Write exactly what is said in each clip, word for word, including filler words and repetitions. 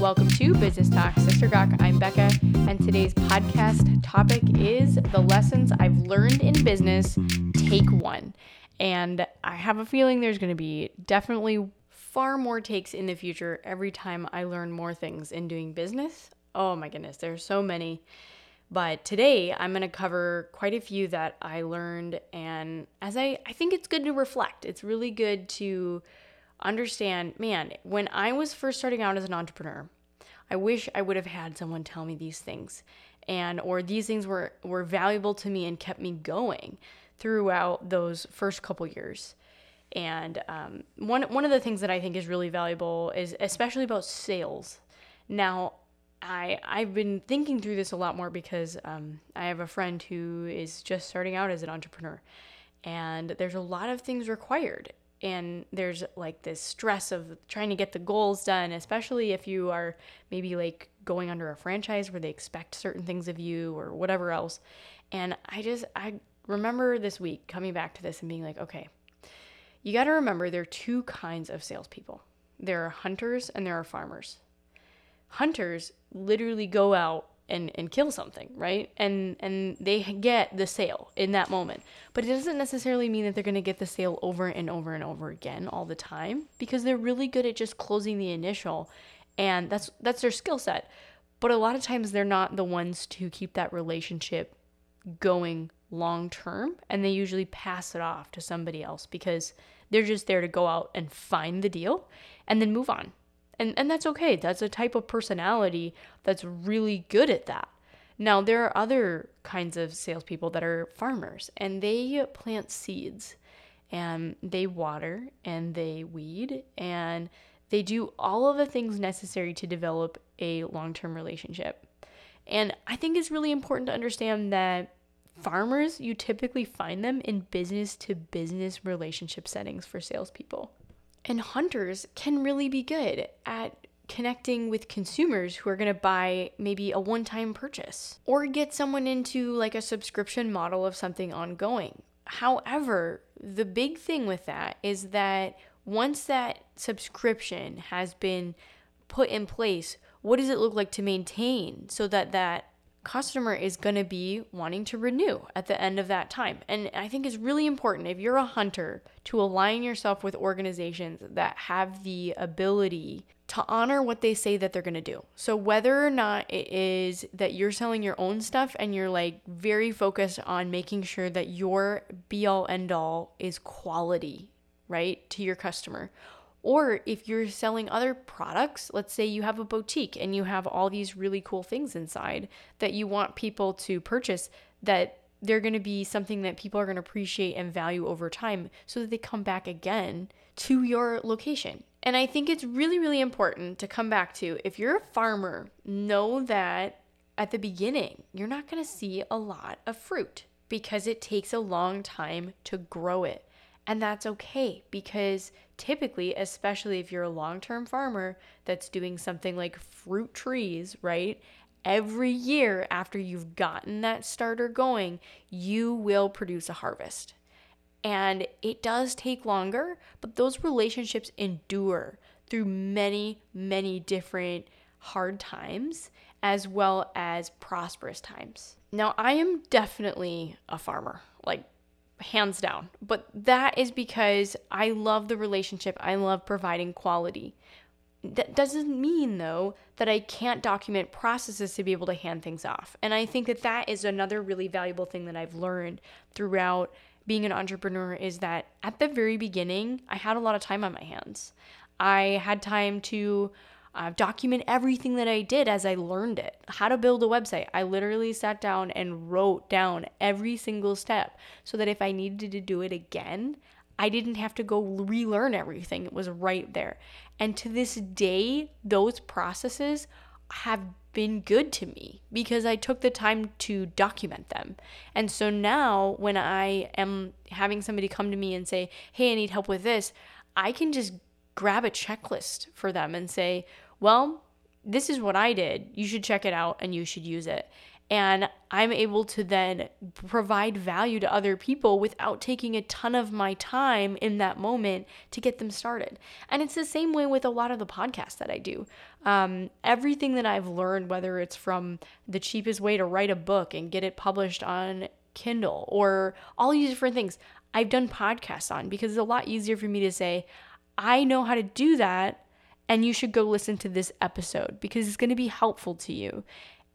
Welcome to Business Talk Sister Gawk. I'm Becca, and today's podcast topic is the lessons I've learned in business, take one. And I have a feeling there's going to be definitely far more takes in the future every time I learn more things in doing business. Oh my goodness, there's so many. But today I'm going to cover quite a few that I learned, and as I, I think it's good to reflect. It's really good to understand, man, when I was first starting out as an entrepreneur, I wish I would have had someone tell me these things, and or these things were, were valuable to me and kept me going throughout those first couple years. And um, one, one of the things that I think is really valuable is especially about sales. Now, I, I've been thinking through this a lot more because um, I have a friend who is just starting out as an entrepreneur, and there's a lot of things required. And there's like this stress of trying to get the goals done, especially if you are maybe like going under a franchise where they expect certain things of you or whatever else. And I just, I remember this week coming back to this and being like, okay, you got to remember there are two kinds of salespeople. There are hunters and there are farmers. Hunters literally go out and, and kill something, right? And and they get the sale in that moment. But it doesn't necessarily mean that they're going to get the sale over and over and over again all the time, because they're really good at just closing the initial, and that's that's their skill set. But a lot of times they're not the ones to keep that relationship going long term, and they usually pass it off to somebody else because they're just there to go out and find the deal and then move on. And and that's okay. That's a type of personality that's really good at that. Now, there are other kinds of salespeople that are farmers, and they plant seeds, and they water, and they weed, and they do all of the things necessary to develop a long-term relationship. And I think it's really important to understand that farmers, you typically find them in business-to-business relationship settings for salespeople. And hunters can really be good at connecting with consumers who are going to buy maybe a one-time purchase or get someone into like a subscription model of something ongoing. However, the big thing with that is that once that subscription has been put in place, what does it look like to maintain so that that customer is going to be wanting to renew at the end of that time? And I think it's really important, if you're a hunter, to align yourself with organizations that have the ability to honor what they say that they're going to do. So whether or not it is that you're selling your own stuff and you're like very focused on making sure that your be all end all is quality, right, to your customer, or if you're selling other products, let's say you have a boutique and you have all these really cool things inside that you want people to purchase, that they're going to be something that people are going to appreciate and value over time so that they come back again to your location. And I think it's really, really important to come back to, if you're a farmer, know that at the beginning, you're not going to see a lot of fruit because it takes a long time to grow it. And that's okay, because typically, especially if you're a long-term farmer that's doing something like fruit trees, right? Every year after you've gotten that starter going, you will produce a harvest. And it does take longer, but those relationships endure through many, many different hard times as well as prosperous times. Now, I am definitely a farmer, like hands down. But that is because I love the relationship. I love providing quality. That doesn't mean, though, that I can't document processes to be able to hand things off. And I think that that is another really valuable thing that I've learned throughout being an entrepreneur, is that at the very beginning, I had a lot of time on my hands. I had time to Uh, document everything that I did as I learned it. How to build a website. I literally sat down and wrote down every single step so that if I needed to do it again, I didn't have to go relearn everything. It was right there. And to this day, those processes have been good to me because I took the time to document them. And so now when I am having somebody come to me and say, hey, I need help with this, I can just grab a checklist for them and say, well, this is what I did. You should check it out and you should use it. and I'm able to then provide value to other people without taking a ton of my time in that moment to get them started. And it's the same way with a lot of the podcasts that I do. Um, everything that I've learned, whether it's from the cheapest way to write a book and get it published on Kindle or all these different things, I've done podcasts on, because it's a lot easier for me to say, I know how to do that, and you should go listen to this episode because it's going to be helpful to you.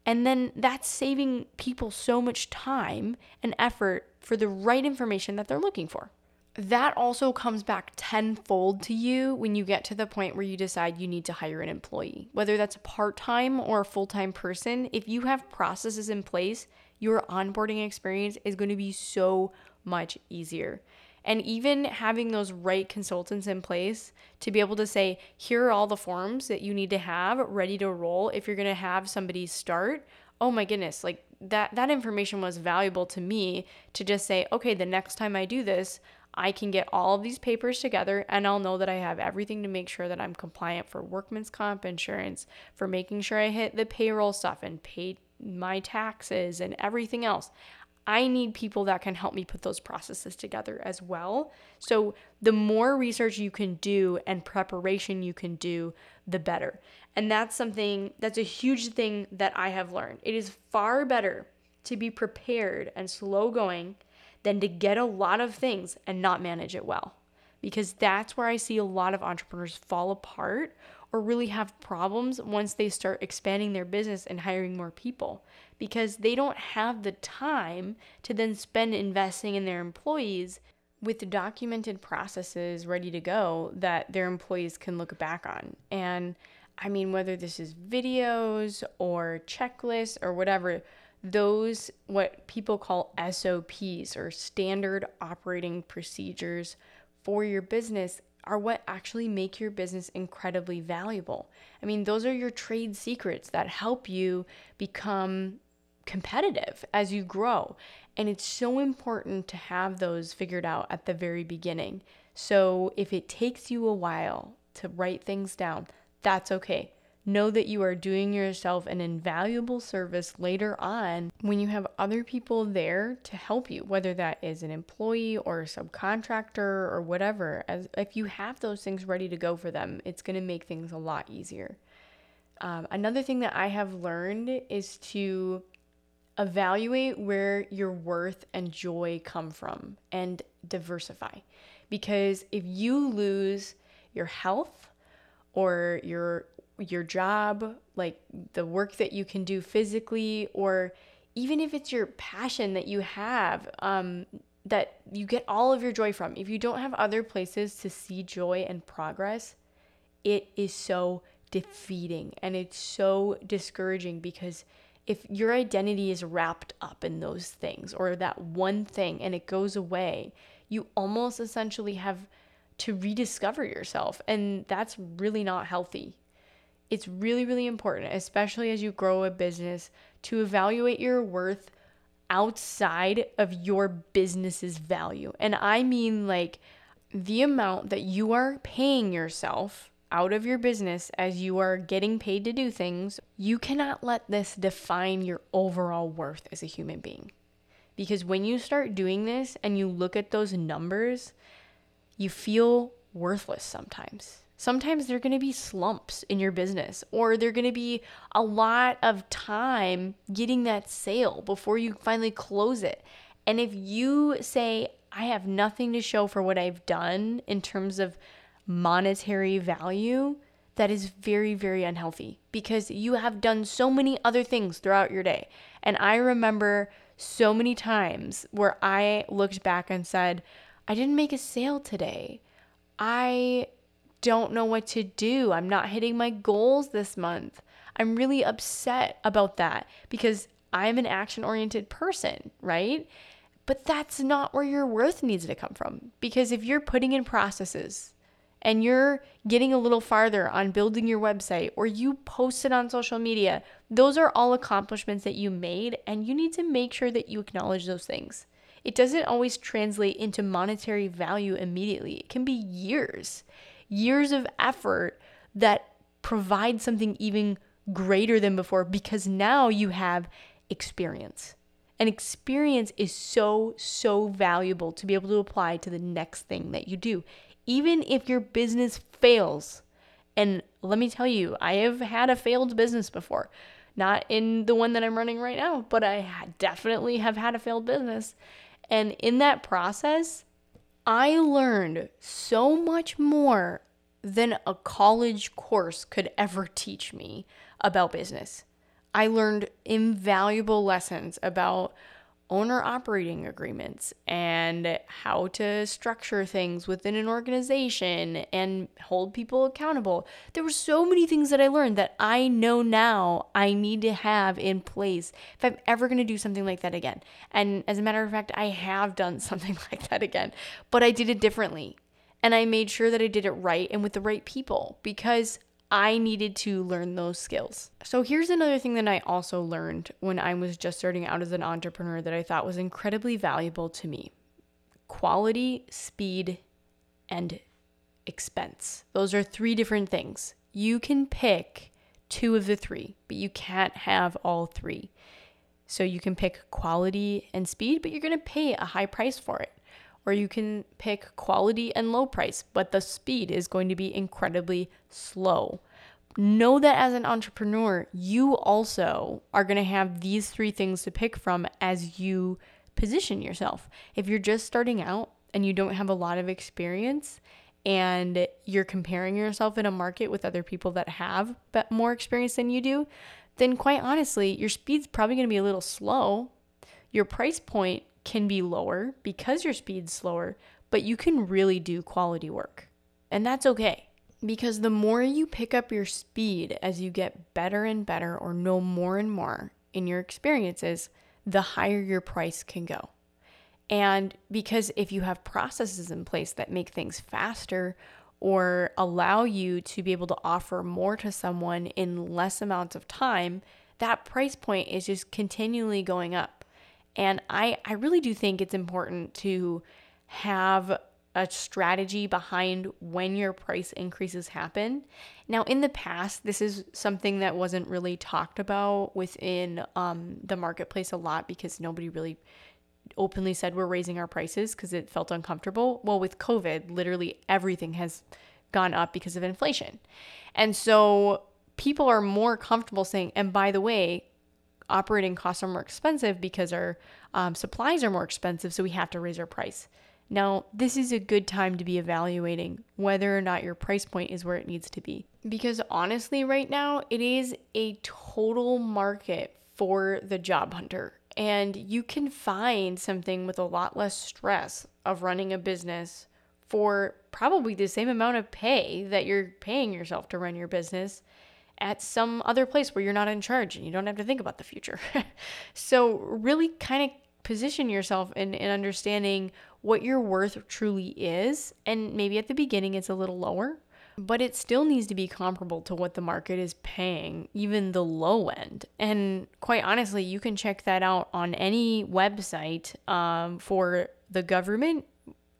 And then that's saving people so much time and effort for the right information that they're looking for. That also comes back tenfold to you when you get to the point where you decide you need to hire an employee. Whether that's a part-time or a full-time person, if you have processes in place, your onboarding experience is going to be so much easier. And even having those right consultants in place to be able to say, here are all the forms that you need to have ready to roll if you're going to have somebody start. Oh my goodness, like that that information was valuable to me to just say, okay, the next time I do this, I can get all of these papers together and I'll know that I have everything to make sure that I'm compliant for workman's comp insurance, for making sure I hit the payroll stuff and pay my taxes and everything else. I need people that can help me put those processes together as well. So the more research you can do and preparation you can do, the better. And that's something, that's a huge thing that I have learned. It is far better to be prepared and slow going than to get a lot of things and not manage it well. Because that's where I see a lot of entrepreneurs fall apart or really have problems once they start expanding their business and hiring more people, because they don't have the time to then spend investing in their employees with documented processes ready to go that their employees can look back on. And I mean, whether this is videos or checklists or whatever, those what people call S O Ps or standard operating procedures for your business are what actually make your business incredibly valuable. I mean, those are your trade secrets that help you become competitive as you grow. And it's so important to have those figured out at the very beginning. So if it takes you a while to write things down, that's okay. Know that you are doing yourself an invaluable service later on when you have other people there to help you, whether that is an employee or a subcontractor or whatever. As if you have those things ready to go for them, it's going to make things a lot easier. Um, another thing that I have learned is to evaluate where your worth and joy come from and diversify. Because if you lose your health or your your job, like the work that you can do physically, or even if it's your passion that you have, um, that you get all of your joy from, if you don't have other places to see joy and progress, it is so defeating and it's so discouraging, because if your identity is wrapped up in those things or that one thing and it goes away, you almost essentially have to rediscover yourself, and that's really not healthy. It's really, really important, especially as you grow a business, to evaluate your worth outside of your business's value. And I mean like the amount that you are paying yourself out of your business as you are getting paid to do things. You cannot let this define your overall worth as a human being. Because when you start doing this and you look at those numbers, you feel worthless sometimes. Sometimes there are going to be slumps in your business, or there are going to be a lot of time getting that sale before you finally close it. And if you say, I have nothing to show for what I've done in terms of monetary value, that is very, very unhealthy, because you have done so many other things throughout your day. And I remember so many times where I looked back and said, I didn't make a sale today. I don't know what to do. I'm not hitting my goals this month. I'm really upset about that, because I'm an action-oriented person, right? But that's not where your worth needs to come from, because if you're putting in processes and you're getting a little farther on building your website, or you post it on social media, those are all accomplishments that you made, and you need to make sure that you acknowledge those things. It doesn't always translate into monetary value immediately. It can be years. Years of effort that provide something even greater than before, because now you have experience. And experience is so, so valuable to be able to apply to the next thing that you do. Even if your business fails, and let me tell you, I have had a failed business before. Not in the one that I'm running right now, but I definitely have had a failed business. And in that process, I learned so much more than a college course could ever teach me about business. I learned invaluable lessons about owner operating agreements and how to structure things within an organization and hold people accountable. There were so many things that I learned that I know now I need to have in place if I'm ever going to do something like that again. And as a matter of fact, I have done something like that again, but I did it differently. And I made sure that I did it right and with the right people because I needed to learn those skills. So here's another thing that I also learned when I was just starting out as an entrepreneur that I thought was incredibly valuable to me. Quality, speed, and expense. Those are three different things. You can pick two of the three, but you can't have all three. So you can pick quality and speed, but you're going to pay a high price for it. Or you can pick quality and low price, but the speed is going to be incredibly slow. Know that as an entrepreneur, you also are going to have these three things to pick from as you position yourself. If you're just starting out and you don't have a lot of experience and you're comparing yourself in a market with other people that have more experience than you do, then quite honestly, your speed's probably going to be a little slow. Your price point can be lower because your speed's slower, but you can really do quality work. And that's okay, because the more you pick up your speed as you get better and better or know more and more in your experiences, the higher your price can go. And because if you have processes in place that make things faster or allow you to be able to offer more to someone in less amounts of time, that price point is just continually going up. And I, I really do think it's important to have a strategy behind when your price increases happen. Now, in the past, this is something that wasn't really talked about within um, the marketplace a lot because nobody really openly said we're raising our prices because it felt uncomfortable. Well, with COVID, literally everything has gone up because of inflation. And so people are more comfortable saying, and by the way, operating costs are more expensive because our um, supplies are more expensive, so we have to raise our price. Now, this is a good time to be evaluating whether or not your price point is where it needs to be. Because honestly, right now, it is a total market for the job hunter. And you can find something with a lot less stress of running a business for probably the same amount of pay that you're paying yourself to run your business at some other place where you're not in charge and you don't have to think about the future. So really kind of position yourself in, in understanding what your worth truly is. And maybe at the beginning it's a little lower, but it still needs to be comparable to what the market is paying, even the low end. And quite honestly, you can check that out on any website um, for the government,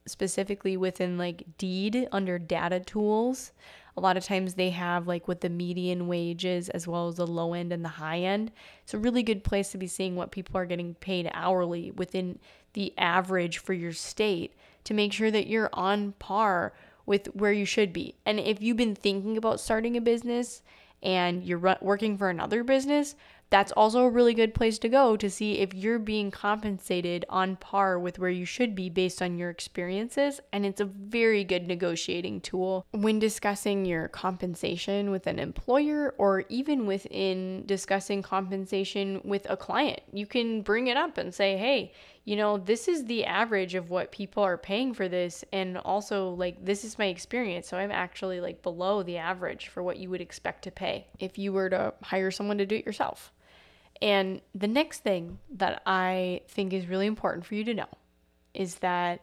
specifically within like Deed under data tools. A lot of times they have like what the median wage is as well as the low end and the high end. It's a really good place to be seeing what people are getting paid hourly within the average for your state to make sure that you're on par with where you should be. And if you've been thinking about starting a business and you're working for another business, that's also a really good place to go to see if you're being compensated on par with where you should be based on your experiences. And it's a very good negotiating tool when discussing your compensation with an employer or even within discussing compensation with a client. You can bring it up and say, hey, you know, this is the average of what people are paying for this. And also like, this is my experience. So I'm actually like below the average for what you would expect to pay if you were to hire someone to do it yourself. And the next thing that I think is really important for you to know is that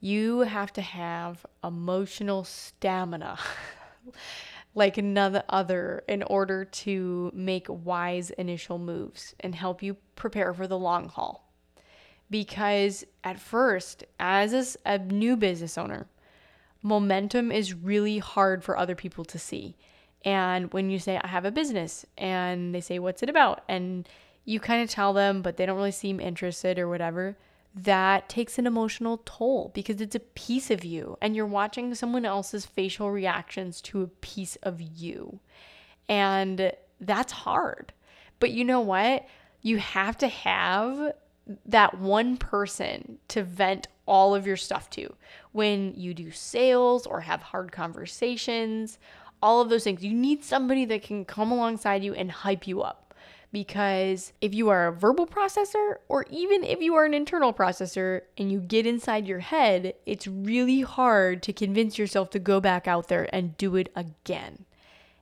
you have to have emotional stamina like another other in order to make wise initial moves and help you prepare for the long haul. Because at first, as a, a new business owner, momentum is really hard for other people to see. And when you say, I have a business, and they say, what's it about? And you kind of tell them, but they don't really seem interested or whatever, that takes an emotional toll because it's a piece of you and you're watching someone else's facial reactions to a piece of you. And that's hard. But you know what? You have to have that one person to vent all of your stuff to. When you do sales or have hard conversations, all of those things, you need somebody that can come alongside you and hype you up. Because if you are a verbal processor, or even if you are an internal processor and you get inside your head, it's really hard to convince yourself to go back out there and do it again.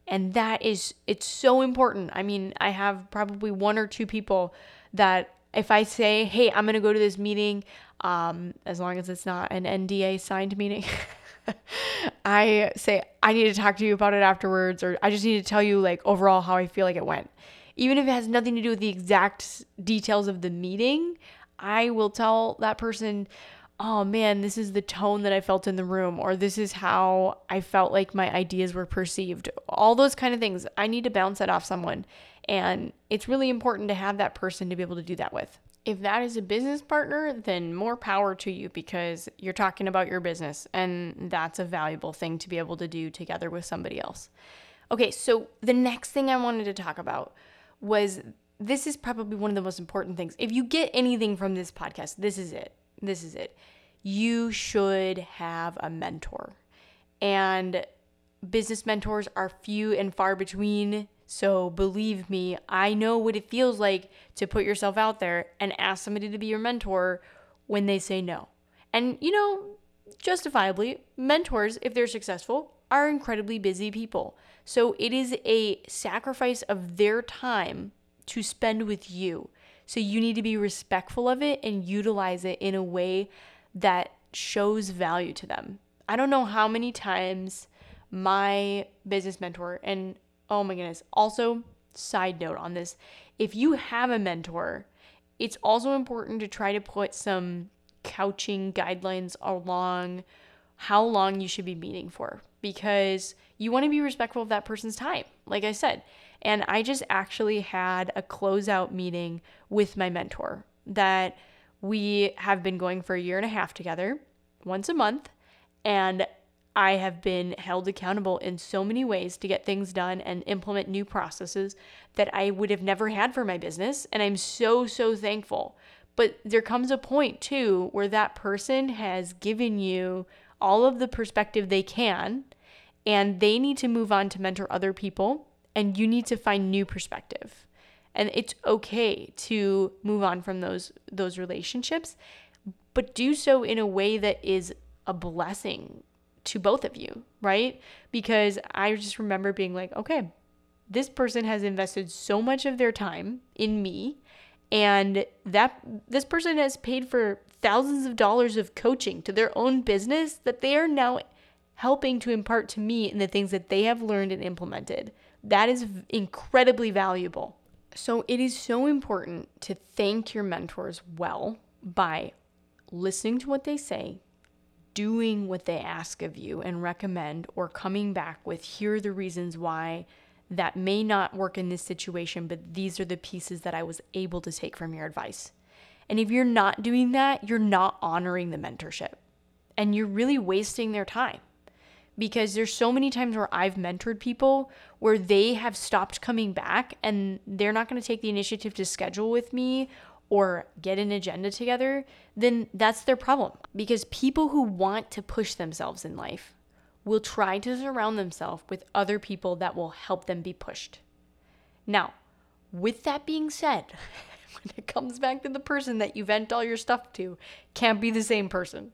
And that is, it's so important. I mean, I have probably one or two people that if I say, hey, I'm going to go to this meeting, um, as long as it's not an N D A signed meeting, I say, I need to talk to you about it afterwards, or I just need to tell you like overall how I feel like it went. Even if it has nothing to do with the exact details of the meeting, I will tell that person, oh man, this is the tone that I felt in the room, or this is how I felt like my ideas were perceived. All those kind of things. I need to bounce that off someone. And it's really important to have that person to be able to do that with. If that is a business partner, then more power to you, because you're talking about your business, and that's a valuable thing to be able to do together with somebody else. Okay, so the next thing I wanted to talk about was, this is probably one of the most important things. If you get anything from this podcast, this is it. This is it. You should have a mentor. And business mentors are few and far between. So believe me, I know what it feels like to put yourself out there and ask somebody to be your mentor when they say no. And, you know, justifiably, mentors, if they're successful, are incredibly busy people. So it is a sacrifice of their time to spend with you. So you need to be respectful of it and utilize it in a way that shows value to them. I don't know how many times my business mentor, and oh my goodness, also side note on this, if you have a mentor, it's also important to try to put some coaching guidelines along how long you should be meeting for, because you want to be respectful of that person's time, like I said. And I just actually had a closeout meeting with my mentor that we have been going for a year and a half together, once a month, and I have been held accountable in so many ways to get things done and implement new processes that I would have never had for my business, and I'm so, so thankful. But there comes a point, too, where that person has given you all of the perspective they can, and they need to move on to mentor other people, and you need to find new perspective. And it's okay to move on from those those relationships, but do so in a way that is a blessing to both of you, right? Because I just remember being like, okay, this person has invested so much of their time in me, and that this person has paid for thousands of dollars of coaching to their own business that they are now helping to impart to me in the things that they have learned and implemented. That is incredibly valuable. So it is so important to thank your mentors well by listening to what they say, doing what they ask of you and recommend, or coming back with, here are the reasons why that may not work in this situation, but these are the pieces that I was able to take from your advice. And if you're not doing that, you're not honoring the mentorship, and you're really wasting their time. Because there's so many times where I've mentored people where they have stopped coming back, and they're not going to take the initiative to schedule with me or get an agenda together, then that's their problem. Because people who want to push themselves in life will try to surround themselves with other people that will help them be pushed. Now, with that being said, when it comes back to the person that you vent all your stuff to, can't be the same person.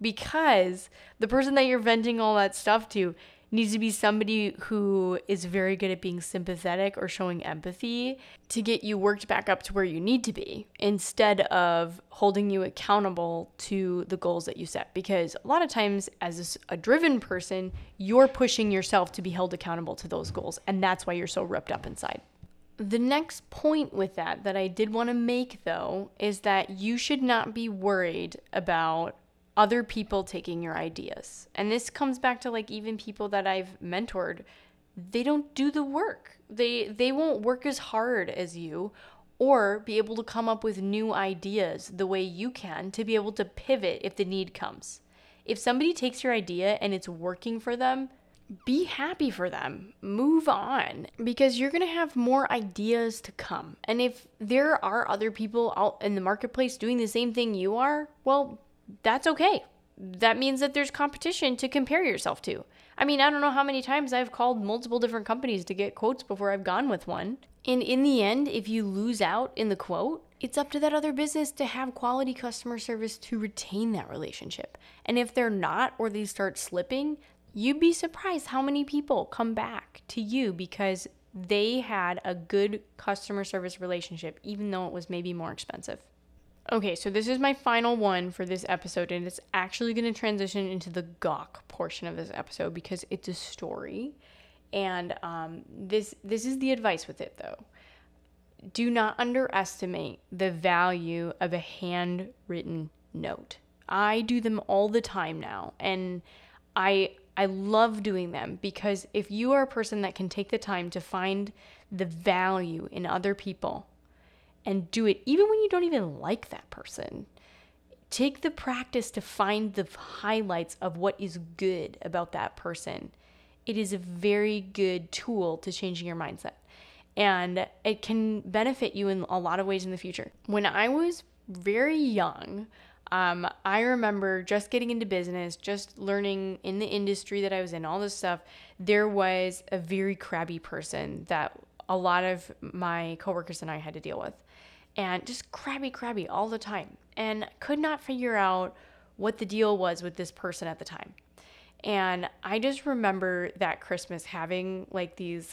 Because the person that you're venting all that stuff to needs to be somebody who is very good at being sympathetic or showing empathy to get you worked back up to where you need to be, instead of holding you accountable to the goals that you set. Because a lot of times as a driven person, you're pushing yourself to be held accountable to those goals, and that's why you're so ripped up inside. The next point with that that I did want to make, though, is that you should not be worried about other people taking your ideas. And this comes back to like even people that I've mentored, they don't do the work. They they won't work as hard as you, or be able to come up with new ideas the way you can to be able to pivot if the need comes. If somebody takes your idea and it's working for them, be happy for them. Move on, because you're going to have more ideas to come. And if there are other people out in the marketplace doing the same thing you are, well, that's okay. That means that there's competition to compare yourself to. I mean, I don't know how many times I've called multiple different companies to get quotes before I've gone with one. And in the end, if you lose out in the quote, it's up to that other business to have quality customer service to retain that relationship. And if they're not, or they start slipping, you'd be surprised how many people come back to you because they had a good customer service relationship, even though it was maybe more expensive. Okay, so this is my final one for this episode, and it's actually going to transition into the gawk portion of this episode because it's a story. And um, this this is the advice with it, though. Do not underestimate the value of a handwritten note. I do them all the time now, and I I love doing them because if you are a person that can take the time to find the value in other people, and do it even when you don't even like that person. Take the practice to find the highlights of what is good about that person. It is a very good tool to changing your mindset. And it can benefit you in a lot of ways in the future. When I was very young, um, I remember just getting into business, just learning in the industry that I was in, all this stuff. There was a very crabby person that a lot of my coworkers and I had to deal with. And just crabby, crabby all the time. And could not figure out what the deal was with this person at the time. And I just remember that Christmas having like these,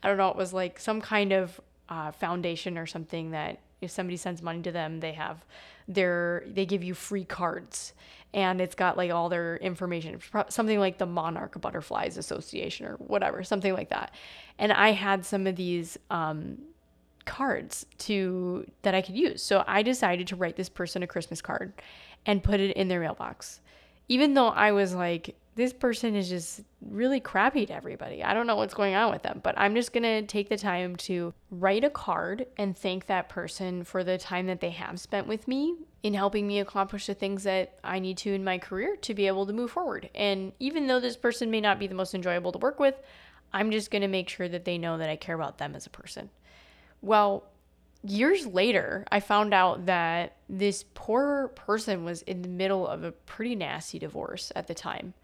I don't know, it was like some kind of uh, foundation or something that if somebody sends money to them, they have their, they give you free cards. And it's got like all their information, something like the Monarch Butterflies Association or whatever, something like that. And I had some of these um, cards to that I could use. So I decided to write this person a Christmas card and put it in their mailbox. Even though I was like, this person is just really crappy to everybody. I don't know what's going on with them, but I'm just going to take the time to write a card and thank that person for the time that they have spent with me in helping me accomplish the things that I need to in my career to be able to move forward. And even though this person may not be the most enjoyable to work with, I'm just going to make sure that they know that I care about them as a person. Well, years later, I found out that this poor person was in the middle of a pretty nasty divorce at the time.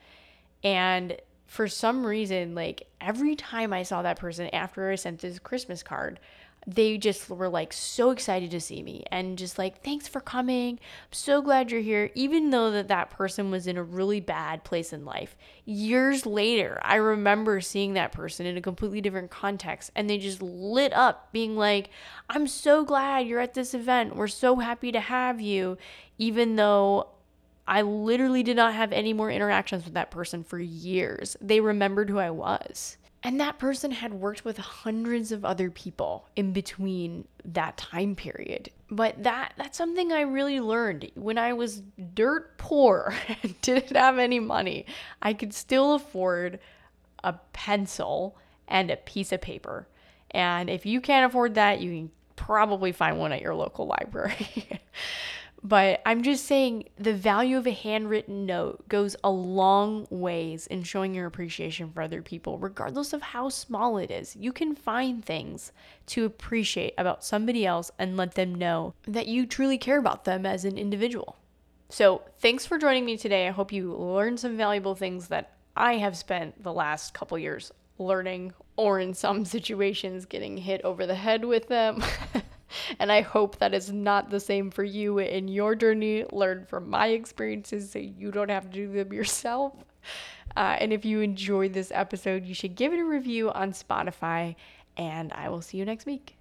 And for some reason, like every time I saw that person after I sent this Christmas card, they just were like so excited to see me and just like, thanks for coming. I'm so glad you're here. Even though that, that person was in a really bad place in life. Years later, I remember seeing that person in a completely different context and they just lit up being like, I'm so glad you're at this event. We're so happy to have you. Even though I literally did not have any more interactions with that person for years. They remembered who I was. And that person had worked with hundreds of other people in between that time period. But that that's something I really learned. When I was dirt poor and didn't have any money, I could still afford a pencil and a piece of paper. And if you can't afford that, you can probably find one at your local library. But I'm just saying the value of a handwritten note goes a long ways in showing your appreciation for other people, regardless of how small it is. You can find things to appreciate about somebody else and let them know that you truly care about them as an individual. So thanks for joining me today. I hope you learned some valuable things that I have spent the last couple years learning, or in some situations getting hit over the head with them. And I hope that it's not the same for you in your journey. Learn from my experiences so you don't have to do them yourself. Uh, and if you enjoyed this episode, you should give it a review on Spotify. And I will see you next week.